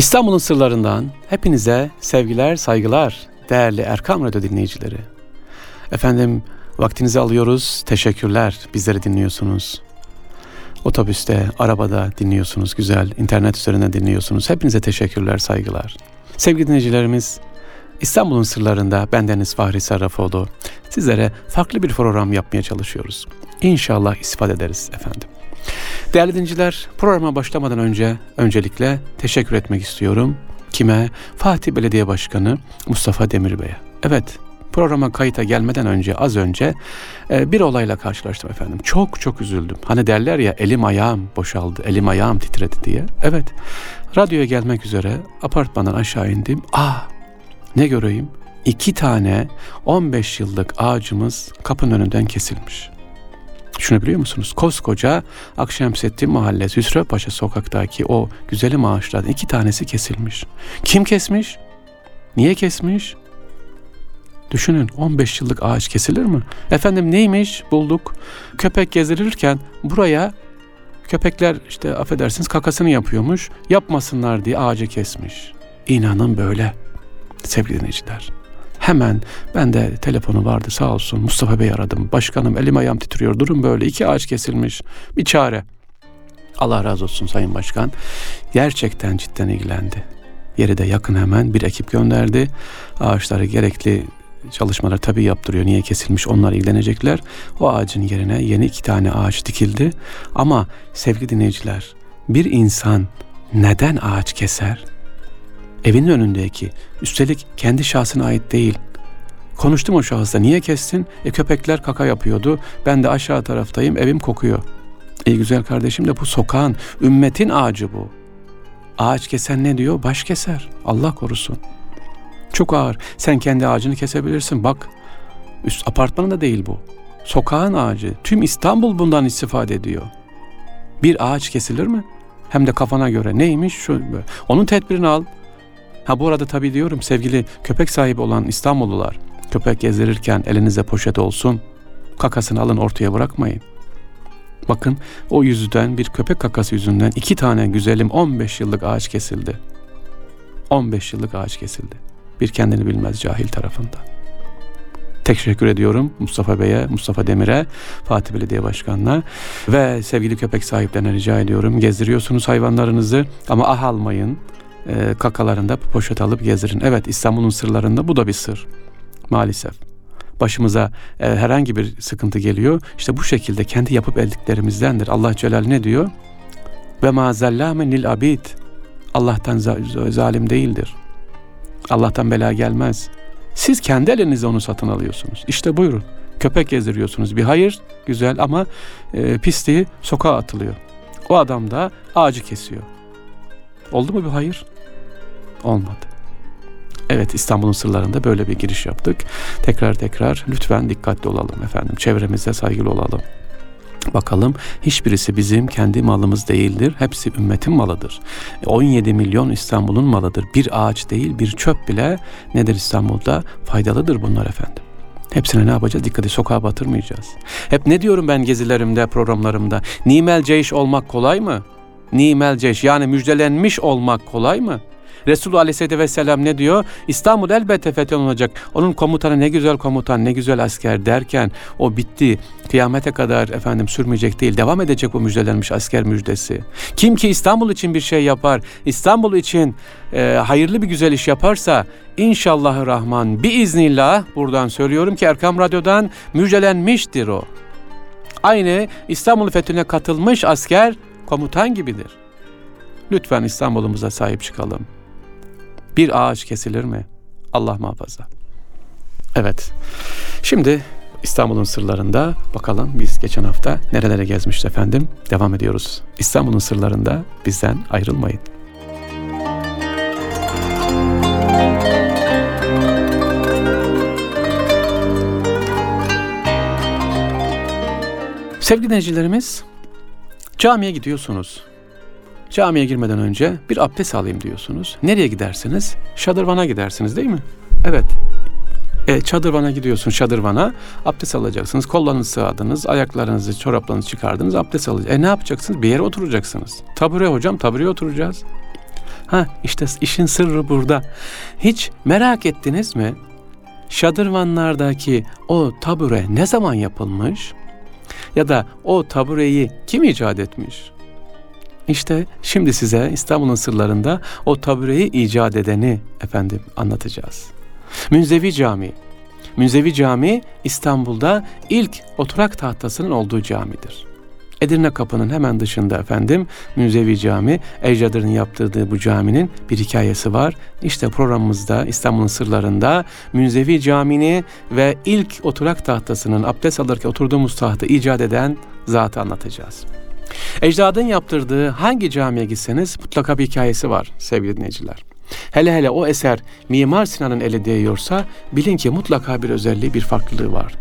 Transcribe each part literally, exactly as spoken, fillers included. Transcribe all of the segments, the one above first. İstanbul'un sırlarından hepinize sevgiler, saygılar değerli Erkam Radyo dinleyicileri. Efendim, vaktinizi alıyoruz, teşekkürler, bizleri dinliyorsunuz. Otobüste, arabada dinliyorsunuz, güzel, internet üzerinden dinliyorsunuz. Hepinize teşekkürler, saygılar. Sevgili dinleyicilerimiz, İstanbul'un sırlarında bendeniz Fahri Sarrafoğlu. Sizlere farklı bir program yapmaya çalışıyoruz. İnşallah istifade ederiz efendim. Değerli dinleyiciler, programa başlamadan önce öncelikle teşekkür etmek istiyorum. Kime? Fatih Belediye Başkanı Mustafa Demir Bey'e. Evet, programa kayıta gelmeden önce az önce bir olayla karşılaştım efendim. Çok çok üzüldüm. Hani derler ya, elim ayağım boşaldı, elim ayağım titredi diye. Evet, radyoya gelmek üzere apartmandan aşağı indim. Ah, ne göreyim? İki tane on beş yıllık ağacımız kapının önünden kesilmiş. Şunu biliyor musunuz? Koskoca Akşemseddin Mahallesi Hüsrevpaşa sokaktaki o güzelim ağaçlardan iki tanesi kesilmiş. Kim kesmiş? Niye kesmiş? Düşünün, on beş yıllık ağaç kesilir mi? Efendim neymiş? Bulduk. Köpek gezdirirken buraya köpekler işte affedersiniz kakasını yapıyormuş. Yapmasınlar diye ağacı kesmiş. İnanın böyle. Sevgili dinleyiciler, hemen ben de telefonu vardı sağ olsun, Mustafa Bey aradım. Başkanım, elim ayağım titriyor, durum böyle, iki ağaç kesilmiş, bir çare. Allah razı olsun Sayın Başkan, gerçekten cidden ilgilendi. Yeri de yakın, hemen bir ekip gönderdi. Ağaçları gerekli çalışmalar tabii yaptırıyor, niye kesilmiş onlar ilgilenecekler. O ağacın yerine yeni iki tane ağaç dikildi. Ama sevgili dinleyiciler, bir insan neden ağaç keser? Evinin önündeki, üstelik kendi şahsına ait değil. Konuştum o şahısla, niye kestin? E köpekler kaka yapıyordu, ben de aşağı taraftayım, evim kokuyor. İyi güzel kardeşim de bu sokağın, ümmetin ağacı bu. Ağaç kesen ne diyor? Baş keser. Allah korusun. Çok ağır. Sen kendi ağacını kesebilirsin. Bak, üst apartmanın da değil bu. Sokağın ağacı. Tüm İstanbul bundan istifade ediyor. Bir ağaç kesilir mi? Hem de kafana göre. Neymiş? Şu, onun tedbirini al. Ha bu arada tabii diyorum sevgili köpek sahibi olan İstanbullular, köpek gezdirirken elinize poşet olsun, kakasını alın, ortaya bırakmayın. Bakın, o yüzden, bir köpek kakası yüzünden iki tane güzelim on beş yıllık ağaç kesildi. on beş yıllık ağaç kesildi. Bir kendini bilmez cahil tarafından. Teşekkür ediyorum Mustafa Bey'e, Mustafa Demir'e, Fatih Belediye Başkanı'na ve sevgili köpek sahiplerine rica ediyorum. Gezdiriyorsunuz hayvanlarınızı ama ah almayın. Kakalarında poşet alıp gezdirin. Evet, İstanbul'un sırlarında bu da bir sır. Maalesef. Başımıza e, herhangi bir sıkıntı geliyor. İşte bu şekilde kendi yapıp eldiklerimizdendir. Allah Celal ne diyor? Ve ma zellâmen lil abid. Allah'tan zalim değildir. Allah'tan bela gelmez. Siz kendi elinizle onu satın alıyorsunuz. İşte buyurun. Köpek gezdiriyorsunuz. Bir hayır, güzel, ama e, pisliği sokağa atılıyor. O adam da ağacı kesiyor. Oldu mu bir hayır? Olmadı. Evet, İstanbul'un sırlarında böyle bir giriş yaptık. Tekrar tekrar lütfen dikkatli olalım efendim. Çevremize saygılı olalım. Bakalım, hiçbirisi bizim kendi malımız değildir. Hepsi ümmetin malıdır. on yedi milyon İstanbul'un malıdır. Bir ağaç değil, bir çöp bile nedir İstanbul'da? Faydalıdır bunlar efendim. Hepsine ne yapacağız? Dikkati sokağa batırmayacağız. Hep ne diyorum ben gezilerimde, programlarımda? Nimel ceyş olmak kolay mı? Nimel ceş, yani müjdelenmiş olmak kolay mı? Resulü Aleyhisselatü Vesselam ne diyor? İstanbul elbette fetholunacak. Onun komutanı ne güzel komutan, ne güzel asker derken o bitti. Kıyamete kadar efendim sürmeyecek değil. Devam edecek bu müjdelenmiş asker müjdesi. Kim ki İstanbul için bir şey yapar, İstanbul için e, hayırlı bir güzel iş yaparsa inşallahü rahman biiznillah, buradan söylüyorum ki Erkam Radyo'dan, müjdelenmiştir o. Aynı İstanbul fethine katılmış asker komutan gibidir. Lütfen İstanbul'umuza sahip çıkalım. Bir ağaç kesilir mi? Allah muhafaza. Evet. Şimdi İstanbul'un sırlarında bakalım biz geçen hafta nerelere gezmişti efendim. Devam ediyoruz. İstanbul'un sırlarında bizden ayrılmayın. Sevgili dinleyicilerimiz, camiye gidiyorsunuz. Camiye girmeden önce bir abdest alayım diyorsunuz. Nereye gidersiniz? Şadırvana gidersiniz değil mi? Evet. E, şadırvana gidiyorsun, şadırvana. Abdest alacaksınız. Kollarınızı sığadınız. Ayaklarınızı, çoraplarınızı çıkardınız. Abdest alacaksınız. E ne yapacaksınız? Bir yere oturacaksınız. Tabure hocam, tabureye oturacağız. Ha işte işin sırrı burada. Hiç merak ettiniz mi? Şadırvanlardaki o tabure ne zaman yapılmış? Ya da o tabureyi kim icat etmiş? İşte şimdi size İstanbul'un sırlarında o tabureyi icat edeni efendim anlatacağız. Münzevi Camii. Münzevi Camii İstanbul'da ilk oturak tahtasının olduğu camidir. Edirne Kapı'nın hemen dışında efendim Münzevi Camii, ecdadının yaptırdığı bu caminin bir hikayesi var. İşte programımızda İstanbul'un sırlarında Münzevi Camii'ni ve ilk oturak tahtasının, abdest alırken oturduğumuz tahtı icat eden zatı anlatacağız. Ecdadın yaptırdığı hangi camiye gitseniz mutlaka bir hikayesi var sevgili dinleyiciler. Hele hele o eser Mimar Sinan'ın eli değiyorsa bilin ki mutlaka bir özelliği, bir farklılığı var.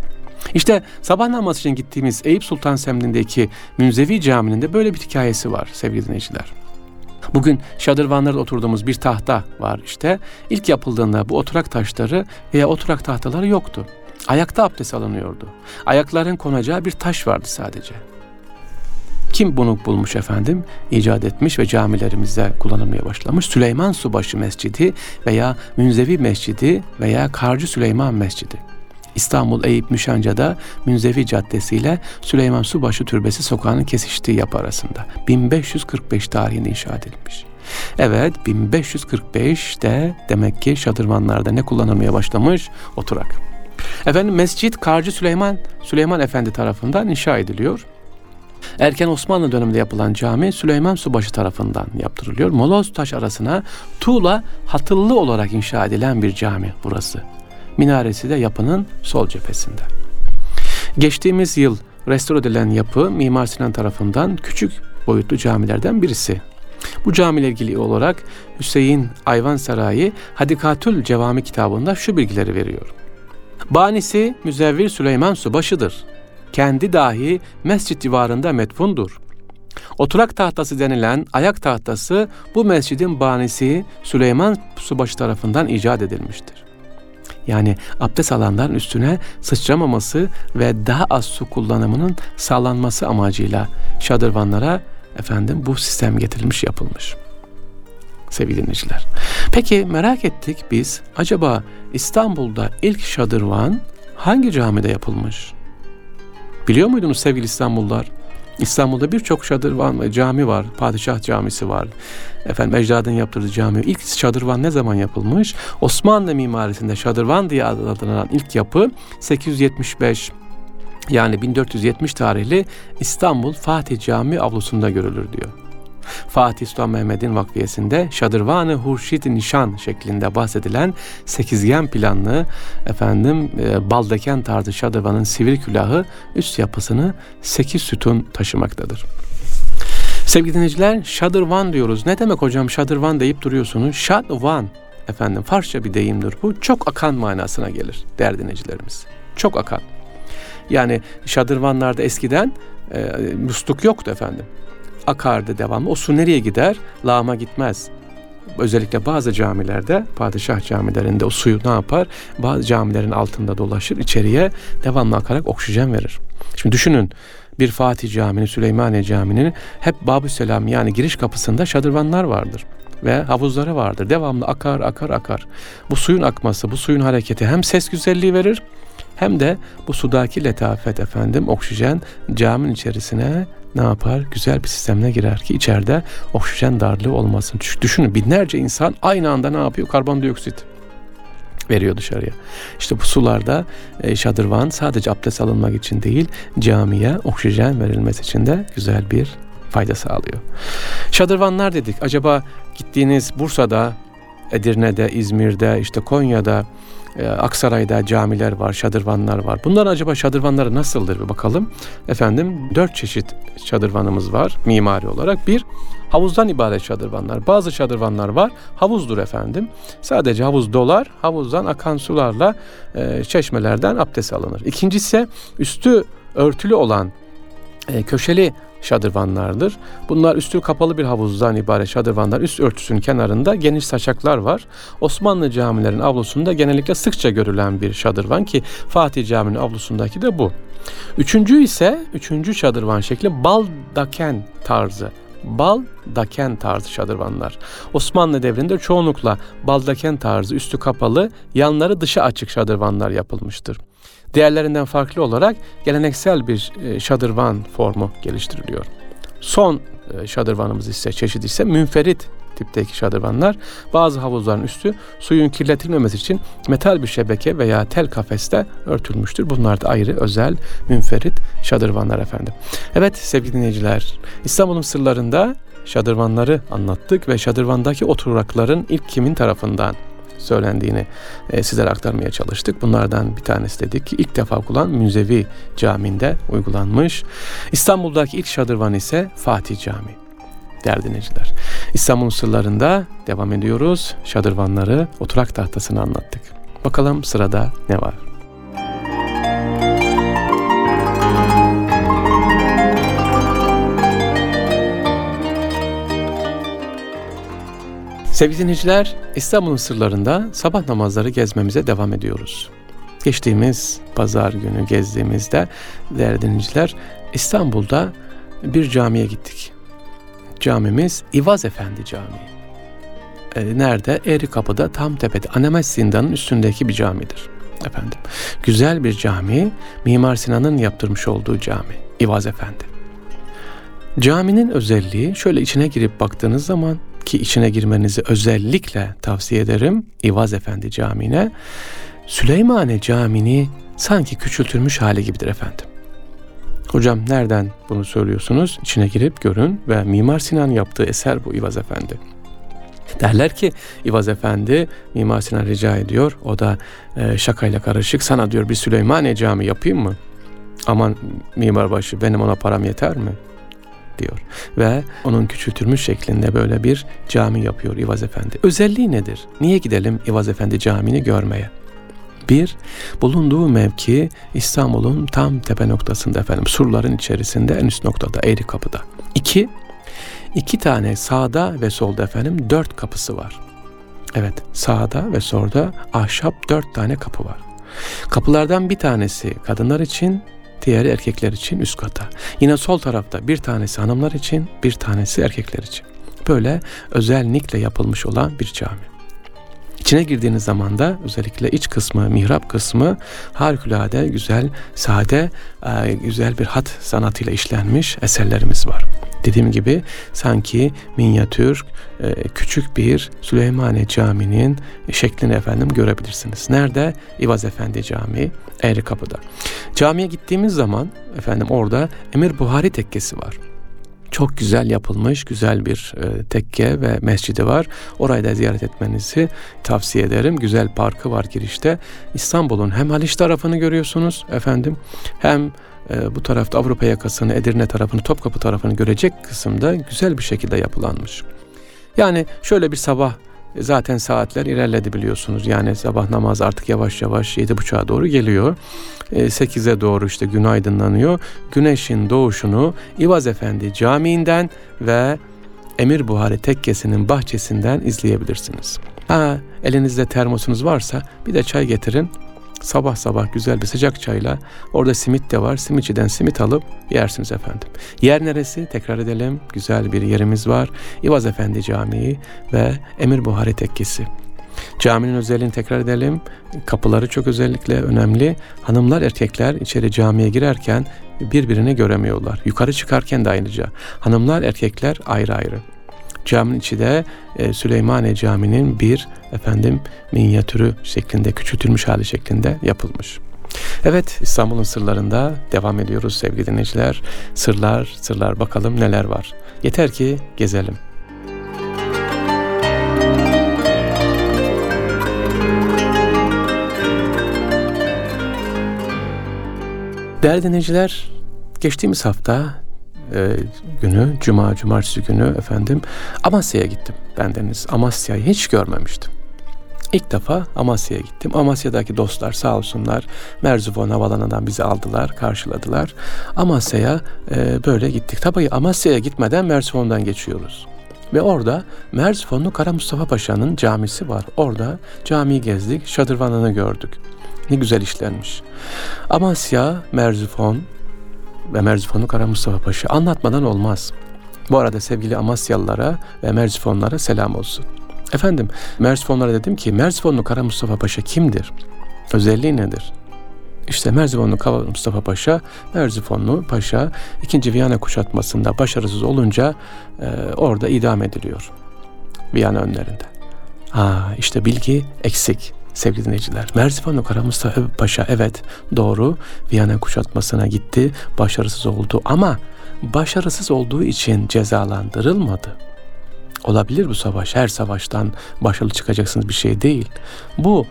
İşte sabah namazı için gittiğimiz Eyüp Sultan semtindeki Münzevi Camii'nin de böyle bir hikayesi var sevgili dinleyiciler. Bugün şadırvanlarda oturduğumuz bir tahta var işte. İlk yapıldığında bu oturak taşları veya oturak tahtaları yoktu. Ayakta abdest alınıyordu. Ayakların konacağı bir taş vardı sadece. Kim bunu bulmuş efendim? İcat etmiş ve camilerimizde kullanılmaya başlamış. Süleyman Subaşı Mescidi veya Münzevi Mescidi veya Karcı Süleyman Mescidi. İstanbul Eyüp Müşanca'da Münzevi Caddesi ile Süleyman Subaşı Türbesi sokağının kesiştiği yapı arasında bin beş yüz kırk beş tarihinde inşa edilmiş. Evet, bin beş yüz kırk beşte demek ki şadırvanlarda ne kullanılmaya başlamış? Oturak. Efendim Mescid Karcı Süleyman Süleyman Efendi tarafından inşa ediliyor. Erken Osmanlı döneminde yapılan cami Süleyman Subaşı tarafından yaptırılıyor. Moloz taş arasına tuğla hatıllı olarak inşa edilen bir cami burası. Minaresi de yapının sol cephesinde. Geçtiğimiz yıl restore edilen yapı Mimar Sinan tarafından küçük boyutlu camilerden birisi. Bu camiyle ilgili olarak Hüseyin Ayvansaray'ı Hadikatül Cevami kitabında şu bilgileri veriyor. Banisi Müzevvir Süleyman Subaşı'dır. Kendi dahi mescid civarında metfundur. Oturak tahtası denilen ayak tahtası bu mescidin banisi Süleyman Subaşı tarafından icat edilmiştir. Yani abdest alanların üstüne sıçramaması ve daha az su kullanımının sağlanması amacıyla şadırvanlara efendim bu sistem getirilmiş, yapılmış. Sevgili dinleyiciler. Peki merak ettik biz, acaba İstanbul'da ilk şadırvan hangi camide yapılmış? Biliyor muydunuz sevgili İstanbullular? İstanbul'da birçok şadırvan cami var. Padişah Camisi var. Efendim ecdadın yaptırdığı cami. İlk şadırvan ne zaman yapılmış? Osmanlı mimarisinde şadırvan diye adlandırılan ilk yapı sekiz yüz yetmiş beş yani bin dört yüz yetmiş tarihli İstanbul Fatih Camii avlusunda görülür diyor. Fatih Sultan Mehmet'in vakfiyesinde Şadırvan-ı Hurşid-i Nişan şeklinde bahsedilen sekizgen planlı efendim e, baldeken tarzı şadırvanın sivil külahı üst yapısını sekiz sütun taşımaktadır. Sevgili dinleyiciler, şadırvan diyoruz. Ne demek hocam şadırvan deyip duruyorsunuz? Şadvan efendim Farsça bir deyimdir bu. Çok akan manasına gelir değerli dinleyicilerimiz. Çok akan. Yani şadırvanlarda eskiden e, musluk yoktu efendim. Akardı devamlı. O su nereye gider? Lağıma gitmez. Özellikle bazı camilerde, padişah camilerinde o suyu ne yapar? Bazı camilerin altında dolaşır, içeriye devamlı akarak oksijen verir. Şimdi düşünün, bir Fatih Camii'nin, Süleymaniye Camii'nin hep Bab-ı Selam yani giriş kapısında şadırvanlar vardır ve havuzları vardır. Devamlı akar, akar, akar. Bu suyun akması, bu suyun hareketi hem ses güzelliği verir hem de bu sudaki letafet efendim oksijen caminin içerisine ne yapar? Güzel bir sistemine girer ki içeride oksijen darlığı olmasın. Düşünün, binlerce insan aynı anda ne yapıyor? Karbondioksit veriyor dışarıya. İşte bu sularda şadırvan sadece abdest alınmak için değil, camiye oksijen verilmesi için de güzel bir fayda sağlıyor. Şadırvanlar dedik. Acaba gittiğiniz Bursa'da, Edirne'de, İzmir'de, işte Konya'da, Aksaray'da camiler var, şadırvanlar var. Bunların acaba şadırvanları nasıldır bir bakalım. Efendim dört çeşit şadırvanımız var mimari olarak. Bir, havuzdan ibaret şadırvanlar. Bazı şadırvanlar var, havuzdur efendim. Sadece havuz dolar, havuzdan akan sularla e, çeşmelerden abdest alınır. İkincisi üstü örtülü olan e, köşeli şadırvanlardır. Bunlar üstü kapalı bir havuzdan ibaret şadırvanlar. Üst örtüsünün kenarında geniş saçaklar var. Osmanlı camilerin avlusunda genellikle sıkça görülen bir şadırvan ki Fatih Camii'nin avlusundaki de bu. Üçüncü ise, üçüncü şadırvan şekli baldaken tarzı. Bal, daken tarzı şadırvanlar. Osmanlı devrinde çoğunlukla bal daken tarzı üstü kapalı, yanları dışa açık şadırvanlar yapılmıştır. Diğerlerinden farklı olarak geleneksel bir şadırvan formu geliştiriliyor. Son şadırvanımız ise, çeşit ise münferit tipteki şadırvanlar. Bazı havuzların üstü suyun kirletilmemesi için metal bir şebeke veya tel kafeste örtülmüştür. Bunlar da ayrı özel münferit şadırvanlar efendim. Evet sevgili dinleyiciler, İstanbul'un sırlarında şadırvanları anlattık ve şadırvandaki oturakların ilk kimin tarafından söylendiğini e, sizlere aktarmaya çalıştık. Bunlardan bir tanesi dedik ki ilk defa kullanan Münzevi Camii'nde uygulanmış. İstanbul'daki ilk şadırvan ise Fatih Camii. Değerli dinleyiciler, İstanbul'un sırlarında devam ediyoruz. Şadırvanları, oturak tahtasını anlattık. Bakalım sırada ne var? Sevgili dinleyiciler, İstanbul'un sırlarında sabah namazları gezmemize devam ediyoruz. Geçtiğimiz pazar günü gezdiğimizde değerli dinleyiciler, İstanbul'da bir camiye gittik. Camimiz İvaz Efendi Camii. E, nerede? Eğri Kapı'da tam tepede. Anemes Zindan'ın üstündeki bir camidir efendim. Güzel bir cami. Mimar Sinan'ın yaptırmış olduğu cami. İvaz Efendi. Caminin özelliği, şöyle içine girip baktığınız zaman, ki içine girmenizi özellikle tavsiye ederim İvaz Efendi Camii'ne, Süleymane Camii'ni sanki küçültülmüş hali gibidir efendim. Hocam nereden bunu söylüyorsunuz? İçine girip görün ve Mimar Sinan yaptığı eser bu İvaz Efendi. Derler ki İvaz Efendi Mimar Sinan rica ediyor. O da e, şakayla karışık, sana diyor bir Süleymane Camii yapayım mı? Aman mimarbaşı, benim ona param yeter mi? Diyor. Ve onun küçültülmüş şeklinde böyle bir cami yapıyor İvaz Efendi. Özelliği nedir? Niye gidelim İvaz Efendi Camii'ni görmeye? Bir, bulunduğu mevki İstanbul'un tam tepe noktasında efendim, surların içerisinde, en üst noktada, Eğri Kapı'da. İki, iki tane sağda ve solda efendim dört kapısı var. Evet, sağda ve solda ahşap dört tane kapı var. Kapılardan bir tanesi kadınlar için, diğeri erkekler için üst kata. Yine sol tarafta bir tanesi hanımlar için, bir tanesi erkekler için. Böyle özellikle yapılmış olan bir cami. İçine girdiğiniz zaman da özellikle iç kısmı, mihrap kısmı harikulade güzel, sade, güzel bir hat sanatıyla işlenmiş eserlerimiz var. Dediğim gibi sanki minyatür, küçük bir Süleymane Camii'nin şeklini efendim görebilirsiniz. Nerede? İvaz Efendi Camii, Eğri Kapı'da. Camiye gittiğimiz zaman efendim orada Emir Buhari Tekkesi var. Çok güzel yapılmış, güzel bir e, tekke ve mescidi var. Orayı da ziyaret etmenizi tavsiye ederim. Güzel parkı var girişte. İstanbul'un hem Haliç tarafını görüyorsunuz efendim, hem e, bu tarafta Avrupa yakasını, Edirne tarafını, Topkapı tarafını görecek kısımda güzel bir şekilde yapılanmış. Yani şöyle bir sabah, zaten saatler ilerledi biliyorsunuz. Yani sabah namazı artık yavaş yavaş yedi buçuğa doğru geliyor. sekize doğru işte gün aydınlanıyor. Güneşin doğuşunu İvaz Efendi Camii'nden ve Emir Buhari Tekkesi'nin bahçesinden izleyebilirsiniz. Ha, elinizde termosunuz varsa bir de çay getirin. Sabah sabah güzel bir sıcak çayla, orada simit de var, simitçiden simit alıp yersiniz efendim. Yer neresi? Tekrar edelim. Güzel bir yerimiz var. İvaz Efendi Camii ve Emir Buhari Tekkesi. Caminin özelliğini tekrar edelim. Kapıları çok özellikle önemli. Hanımlar, erkekler içeri camiye girerken birbirini göremiyorlar. Yukarı çıkarken de ayrıca. Hanımlar, erkekler ayrı ayrı. Caminin içi de Süleymane Camii'nin bir efendim minyatürü şeklinde, küçültülmüş hali şeklinde yapılmış. Evet, İstanbul'un sırlarında devam ediyoruz sevgili dinleyiciler. Sırlar, sırlar, bakalım neler var. Yeter ki gezelim. Değerli dinleyiciler, geçtiğimiz hafta E, günü, cuma, cumartesi günü efendim Amasya'ya gittim. Bendeniz Amasya'yı hiç görmemiştim. İlk defa Amasya'ya gittim. Amasya'daki dostlar sağ olsunlar, Merzifon havalanından bizi aldılar, karşıladılar. Amasya'ya e, böyle gittik. Tabii Amasya'ya gitmeden Merzifon'dan geçiyoruz. Ve orada Merzifonlu Kara Mustafa Paşa'nın camisi var. Orada camiyi gezdik, şadırvanını gördük. Ne güzel işlenmiş. Amasya, Merzifon ve Merzifonlu Kara Mustafa Paşa anlatmadan olmaz. Bu arada sevgili Amasyalılara ve Merzifonlara selam olsun. Efendim, Merzifonlara dedim ki, Merzifonlu Kara Mustafa Paşa kimdir? Özelliği nedir? İşte Merzifonlu Kara Mustafa Paşa, Merzifonlu Paşa ikinci. Viyana kuşatmasında başarısız olunca e, orada idam ediliyor. Viyana önlerinde. Aa, işte bilgi eksik sevgili dinleyiciler. Merzifonlu Kara Mustafa Paşa evet doğru Viyana kuşatmasına gitti, başarısız oldu ama başarısız olduğu için cezalandırılmadı. Olabilir bu savaş. Her savaştan başarılı çıkacaksınız bir şey değil. Bu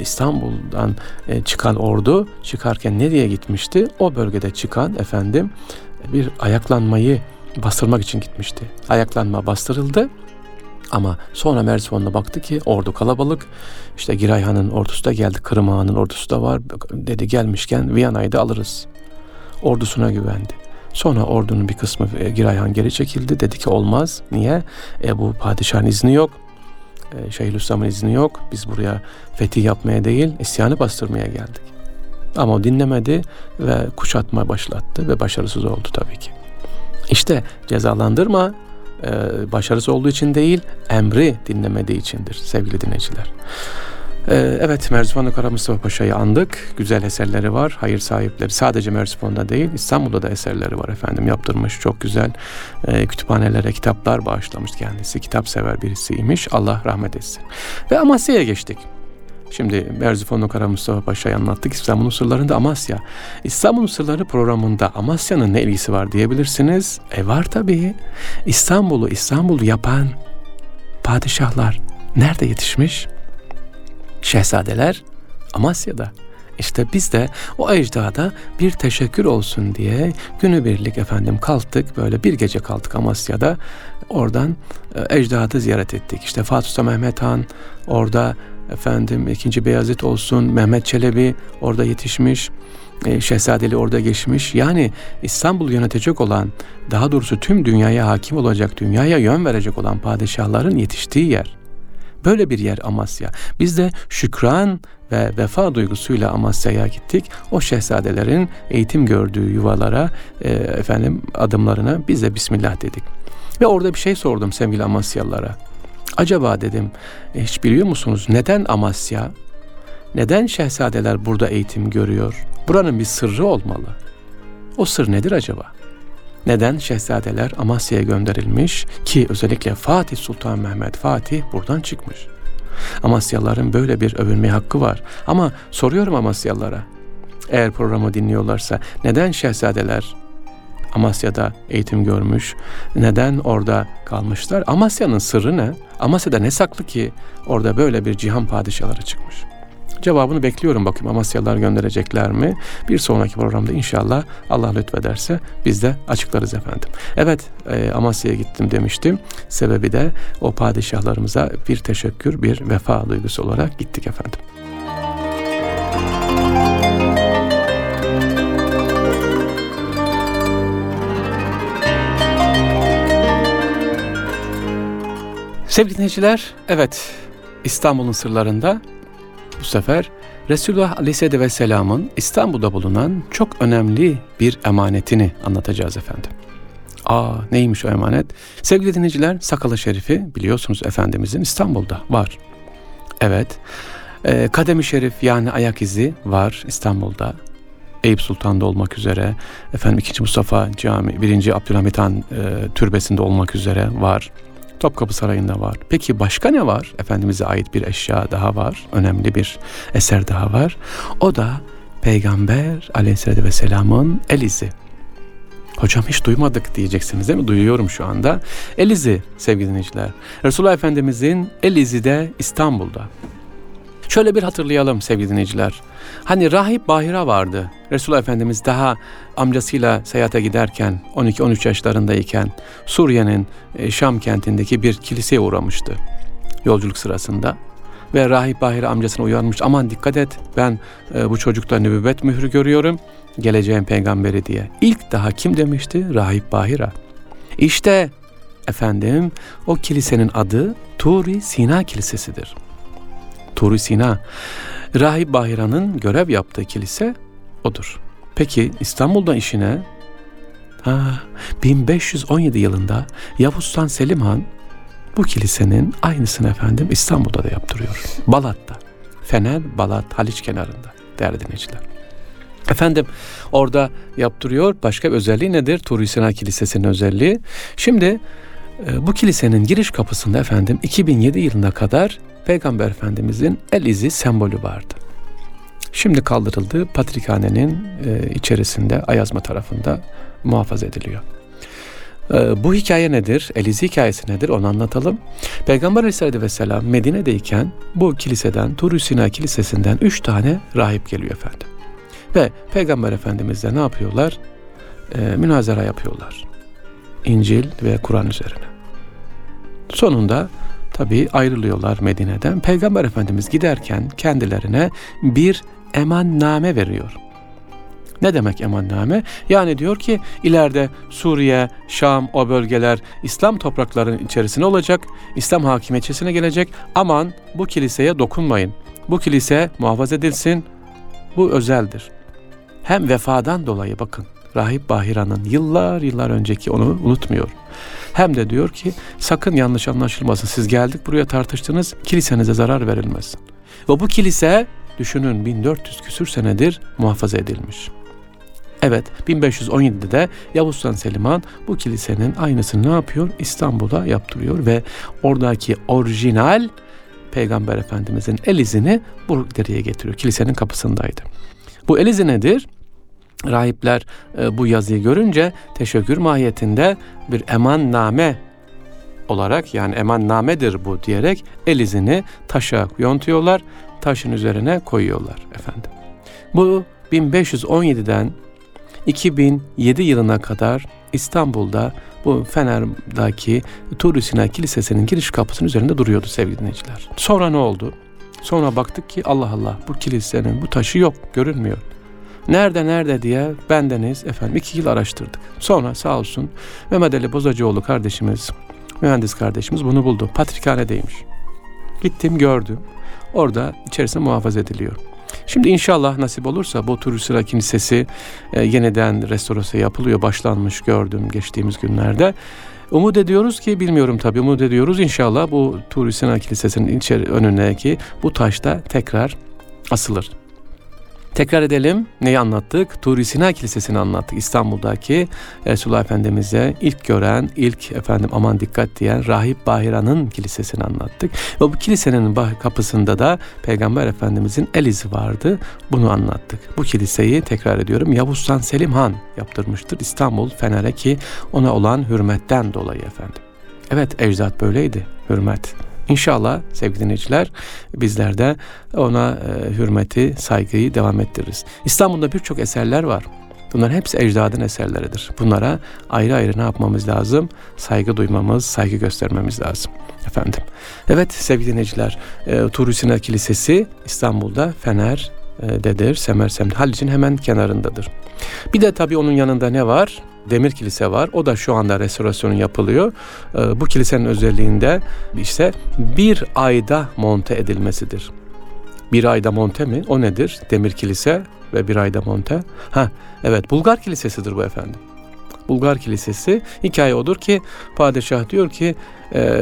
İstanbul'dan çıkan ordu çıkarken nereye gitmişti? O bölgede çıkan efendim bir ayaklanmayı bastırmak için gitmişti. Ayaklanma bastırıldı ama sonra Merzifon'la baktı ki ordu kalabalık. İşte Giray Han'ın ordusu da geldi. Kırım Han'ın ordusu da var. Dedi gelmişken Viyana'yı da alırız. Ordusuna güvendi. Sonra ordunun bir kısmı Giray Han geri çekildi. Dedi ki olmaz. Niye? E bu padişahın izni yok. E, Şeyhülislam'ın izni yok. Biz buraya fetih yapmaya değil, isyanı bastırmaya geldik. Ama o dinlemedi ve kuşatma başlattı ve başarısız oldu tabii ki. İşte cezalandırma e, başarısız olduğu için değil, emri dinlemediği içindir sevgili dinleyiciler. Evet, Merzifonlu Kara Mustafa Paşa'yı andık. Güzel eserleri var. Hayır sahipleri sadece Merzifon'da değil, İstanbul'da da eserleri var efendim. Yaptırmış çok güzel e, kütüphanelere kitaplar bağışlamış kendisi. Kitap sever birisiymiş. Allah rahmet etsin. Ve Amasya'ya geçtik. Şimdi Merzifonlu Kara Mustafa Paşa'yı anlattık. İstanbul'un sırlarında Amasya. İstanbul'un sırları programında Amasya'nın ne ilgisi var diyebilirsiniz. E var tabii. İstanbul'u İstanbul'u yapan padişahlar nerede yetişmiş? Şehzadeler Amasya'da. İşte biz de o ecdada bir teşekkür olsun diye günübirlik efendim kalktık. Böyle bir gece kalktık Amasya'da. Oradan ecdadı ziyaret ettik. İşte Fatih Sultan Mehmet Han orada efendim ikinci. Beyazıt olsun, Mehmet Çelebi orada yetişmiş. Şehzadeli orada geçmiş. Yani İstanbul'u yönetecek olan, daha doğrusu tüm dünyaya hakim olacak, dünyaya yön verecek olan padişahların yetiştiği yer. Böyle bir yer Amasya. Biz de şükran ve vefa duygusuyla Amasya'ya gittik. O şehzadelerin eğitim gördüğü yuvalara, e, efendim adımlarına biz de Bismillah dedik. Ve orada bir şey sordum sevgili Amasyalılara. Acaba dedim, hiç biliyor musunuz neden Amasya, neden şehzadeler burada eğitim görüyor? Buranın bir sırrı olmalı. O sır nedir acaba? Neden şehzadeler Amasya'ya gönderilmiş ki özellikle Fatih Sultan Mehmet Fatih buradan çıkmış. Amasyalıların böyle bir övünme hakkı var. Ama soruyorum Amasyalılara, eğer programı dinliyorlarsa, neden şehzadeler Amasya'da eğitim görmüş, neden orada kalmışlar? Amasya'nın sırrı ne? Amasya'da ne saklı ki orada böyle bir cihan padişahları çıkmış? Cevabını bekliyorum, bakayım Amasyalılar gönderecekler mi? Bir sonraki programda inşallah Allah lütfederse biz de açıklarız efendim. Evet, e, Amasya'ya gittim demiştim. Sebebi de o padişahlarımıza bir teşekkür, bir vefa duygusu olarak gittik efendim. Sevgili dinleyiciler, evet İstanbul'un sırlarında bu sefer Resulullah Aleyhisselatü Vesselam'ın İstanbul'da bulunan çok önemli bir emanetini anlatacağız efendim. Aa, neymiş o emanet? Sevgili dinleyiciler, Sakalı Şerif'i biliyorsunuz Efendimizin İstanbul'da var. Evet, e, Kadem-i Şerif yani ayak izi var İstanbul'da. Eyüp Sultan'da olmak üzere, efendim ikinci. Mustafa Camii, birinci. Abdülhamid Han e, türbesinde olmak üzere var. Topkapı Sarayı'nda var. Peki başka ne var? Efendimiz'e ait bir eşya daha var. Önemli bir eser daha var. O da Peygamber Aleyhisselatü Vesselam'ın el izi. Hocam hiç duymadık diyeceksiniz değil mi? Duyuyorum şu anda. El izi sevgili dinleyiciler. Resulullah Efendimiz'in el izi de İstanbul'da. Şöyle bir hatırlayalım sevgili dinleyiciler. Hani Rahip Bahira vardı. Resulullah Efendimiz daha amcasıyla seyahate giderken, on iki on üç yaşlarındayken Suriye'nin Şam kentindeki bir kiliseye uğramıştı yolculuk sırasında. Ve Rahip Bahira amcasına uyarmış, aman dikkat et, ben bu çocukta nübüvvet mührü görüyorum, geleceğin peygamberi diye. İlk daha kim demişti? Rahip Bahira. İşte efendim o kilisenin adı Tur-i Sina Kilisesidir. Tur-i Sina, Rahip Bahira'nın görev yaptığı kilise odur. Peki İstanbul'da işine Ha, bin beş yüz on yedi yılında Yavuz Sultan Selim Han bu kilisenin aynısını efendim İstanbul'da da yaptırıyor. Balat'ta. Fener, Balat, Haliç kenarında değerli dinleyiciler. Efendim orada yaptırıyor. Başka bir özelliği nedir? Tur-i Sina Kilisesi'nin özelliği. Şimdi bu kilisenin giriş kapısında efendim iki bin yedi yılına kadar Peygamber Efendimizin el izi sembolü vardı. Şimdi kaldırıldı. Patrikhanenin içerisinde Ayazma tarafında muhafaza ediliyor. Bu hikaye nedir? El izi hikayesi nedir? Onu anlatalım. Peygamber Aleyhisselatü Vesselam Medine'deyken bu kiliseden, Tur-i Sina Kilisesi'nden üç tane rahip geliyor efendim. Ve Peygamber Efendimizle ne yapıyorlar? E, münazara yapıyorlar. İncil ve Kur'an üzerine. Sonunda tabii ayrılıyorlar Medine'den. Peygamber Efendimiz giderken kendilerine bir emanname veriyor. Ne demek emanname? Yani diyor ki ileride Suriye, Şam, o bölgeler İslam topraklarının içerisine olacak. İslam hakimiyetçisine gelecek. Aman bu kiliseye dokunmayın. Bu kilise muhafaza edilsin. Bu özeldir. Hem vefadan dolayı bakın Rahip Bahira'nın yıllar yıllar önceki onu unutmuyor. Hem de diyor ki sakın yanlış anlaşılmasın. Siz geldik buraya tartıştınız. Kilisenize zarar verilmesin. Ve bu kilise düşünün bin dört yüz küsür senedir muhafaza edilmiş. Evet bin beş yüz on yedide Yavuz Sultan Selim Han bu kilisenin aynısını ne yapıyor? İstanbul'a yaptırıyor ve oradaki orijinal Peygamber Efendimizin el izini bu deriye getiriyor. Kilisenin kapısındaydı. Bu el izi nedir? Rahipler e, bu yazıyı görünce teşekkür mahiyetinde bir emanname olarak yani emannamedir bu diyerek el izini taşa yontuyorlar. Taşın üzerine koyuyorlar efendim. Bu bin beş yüz on yediden iki bin yedi yılına kadar İstanbul'da bu Fener'daki Tur-i Sina Kilisesi'nin giriş kapısının üzerinde duruyordu sevgili dinleyiciler. Sonra ne oldu? Sonra baktık ki Allah Allah bu kilisenin bu taşı yok, görünmüyor. Nerede nerede diye bendeniz efendim iki yıl araştırdık. Sonra sağ olsun Mehmet Ali Bozacıoğlu kardeşimiz, mühendis kardeşimiz bunu buldu. Patrikhanedeymiş. Gittim gördüm. Orada içerisinde muhafaza ediliyor. Şimdi inşallah nasip olursa bu Tur-i Sina Kilisesi e, yeniden restorası yapılıyor. Başlanmış gördüm geçtiğimiz günlerde. Umut ediyoruz ki bilmiyorum tabii umut ediyoruz. İnşallah bu Tur-i Sina Kilisesi'nin içeri önündeki bu taşta tekrar asılır. Tekrar edelim neyi anlattık? Tur-i Sina Kilisesi'ni anlattık. İstanbul'daki Resulullah Efendimiz'e ilk gören, ilk efendim aman dikkat diyen Rahip Bahira'nın kilisesini anlattık. Ve bu kilisenin kapısında da Peygamber Efendimiz'in el izi vardı. Bunu anlattık. Bu kiliseyi tekrar ediyorum Yavuz Sultan Selim Han yaptırmıştır. İstanbul Fener'e ki ona olan hürmetten dolayı efendim. Evet ecdat böyleydi hürmet. İnşallah sevgili dinleyiciler bizler de ona e, hürmeti, saygıyı devam ettiririz. İstanbul'da birçok eserler var. Bunların hepsi ecdadın eserleridir. Bunlara ayrı ayrı ne yapmamız lazım? Saygı duymamız, saygı göstermemiz lazım efendim. Evet sevgili dinleyiciler e, Tur-i Sina Kilisesi İstanbul'da Fener'dedir. Semersem'de Haliç'in hemen kenarındadır. Bir de tabii onun yanında ne var? Demir kilise var. O da şu anda restorasyonu yapılıyor. Bu kilisenin özelliğinde işte bir ayda monte edilmesidir. Bir ayda monte mi? O nedir? Demir kilise ve bir ayda monte. Ha, evet Bulgar kilisesidir bu efendim. Bulgar kilisesi. Hikaye odur ki padişah diyor ki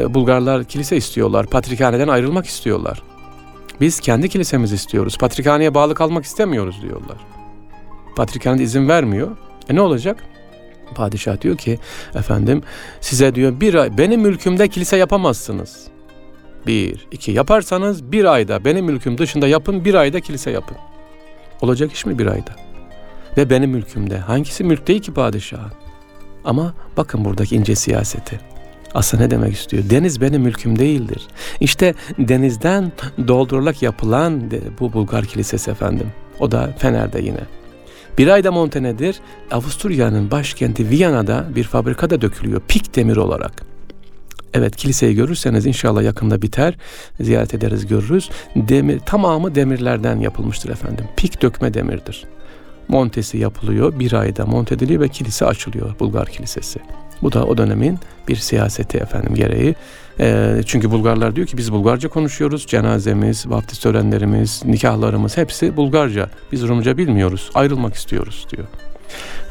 Bulgarlar kilise istiyorlar. Patrikhaneden ayrılmak istiyorlar. Biz kendi kilisemizi istiyoruz. Patrikhaneye bağlı kalmak istemiyoruz diyorlar. Patrikhane de izin vermiyor. E ne olacak? Padişah diyor ki efendim size diyor bir ay benim mülkümde kilise yapamazsınız. Bir, iki yaparsanız bir ayda benim mülküm dışında yapın bir ayda kilise yapın. Olacak iş mi bir ayda? Ve benim mülkümde hangisi mülk değil ki padişahın? Ama bakın buradaki ince siyaseti. Aslında ne demek istiyor? Deniz benim mülküm değildir. İşte denizden doldurularak yapılan bu Bulgar kilisesi efendim. O da Fener'de yine. Bir ayda monte nedir? Avusturya'nın başkenti Viyana'da bir fabrikada dökülüyor. Pik demir olarak. Evet kiliseyi görürseniz inşallah yakında biter. Ziyaret ederiz görürüz. Demir, tamamı demirlerden yapılmıştır efendim. Pik dökme demirdir. Montesi yapılıyor. Bir ayda monte ediliyor ve kilise açılıyor. Bulgar kilisesi. Bu da o dönemin bir siyaseti efendim gereği. E, çünkü Bulgarlar diyor ki biz Bulgarca konuşuyoruz. Cenazemiz, vaftiz törenlerimiz, nikahlarımız hepsi Bulgarca. Biz Rumca bilmiyoruz. Ayrılmak istiyoruz diyor.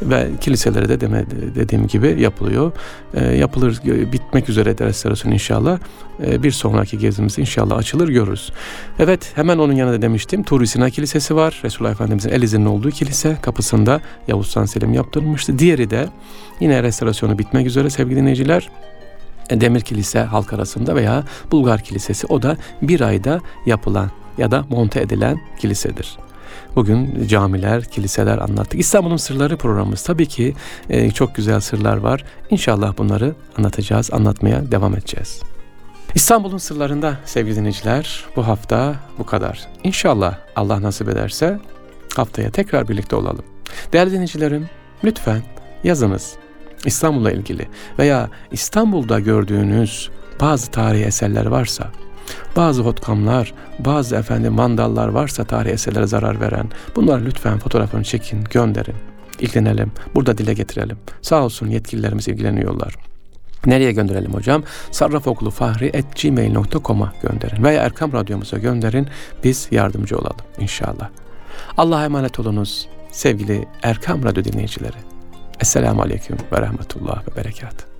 Ve kiliselere de deme, dediğim gibi yapılıyor. E, yapılır, bitmek üzere de restorasyonu inşallah. E, bir sonraki gezimiz inşallah açılır, görürüz. Evet, hemen onun yanında demiştim, Tur-i Sina Kilisesi var. Resulullah Efendimizin el izinin olduğu kilise, kapısında Yavuz Sultan Selim yaptırmıştı. Diğeri de yine restorasyonu bitmek üzere sevgili dinleyiciler. Demir Kilise halk arasında veya Bulgar Kilisesi, o da bir ayda yapılan ya da monte edilen kilisedir. Bugün camiler, kiliseler anlattık. İstanbul'un Sırları programımız. Tabii ki e, çok güzel sırlar var. İnşallah bunları anlatacağız, anlatmaya devam edeceğiz. İstanbul'un Sırları'nda sevgili dinleyiciler, bu hafta bu kadar. İnşallah Allah nasip ederse haftaya tekrar birlikte olalım. Değerli dinleyicilerim, lütfen yazınız. İstanbul'la ilgili veya İstanbul'da gördüğünüz bazı tarihi eserler varsa, bazı hotkamlar, bazı efendim mandallar varsa tarihi eserlere zarar veren, bunlar lütfen fotoğrafını çekin, gönderin, ilgilenelim, burada dile getirelim. Sağ olsun yetkililerimiz ilgileniyorlar. Nereye gönderelim hocam? sarrafoğlu fahri at gmail nokta com'a gönderin veya Erkam Radyomuza gönderin, biz yardımcı olalım inşallah. Allah'a emanet olunuz sevgili Erkam Radyo dinleyicileri. Esselamu Aleyküm ve Rahmetullah ve Berekat.